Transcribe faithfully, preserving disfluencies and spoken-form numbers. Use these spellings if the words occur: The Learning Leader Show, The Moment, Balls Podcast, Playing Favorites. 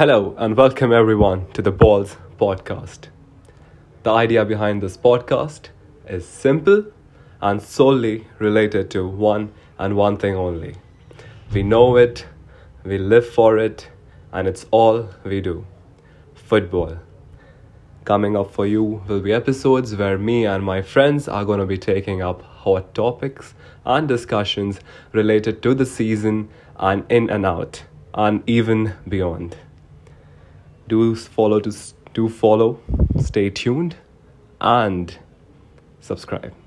Hello and welcome everyone to the Balls Podcast. The idea behind this podcast is simple and solely related to one and one thing only. We know it, we live for it, and it's all we do. Football. Coming up for you will be episodes where me and my friends are going to be taking up hot topics and discussions related to the season and in and out and even beyond. Do follow, to do follow, stay tuned, and subscribe.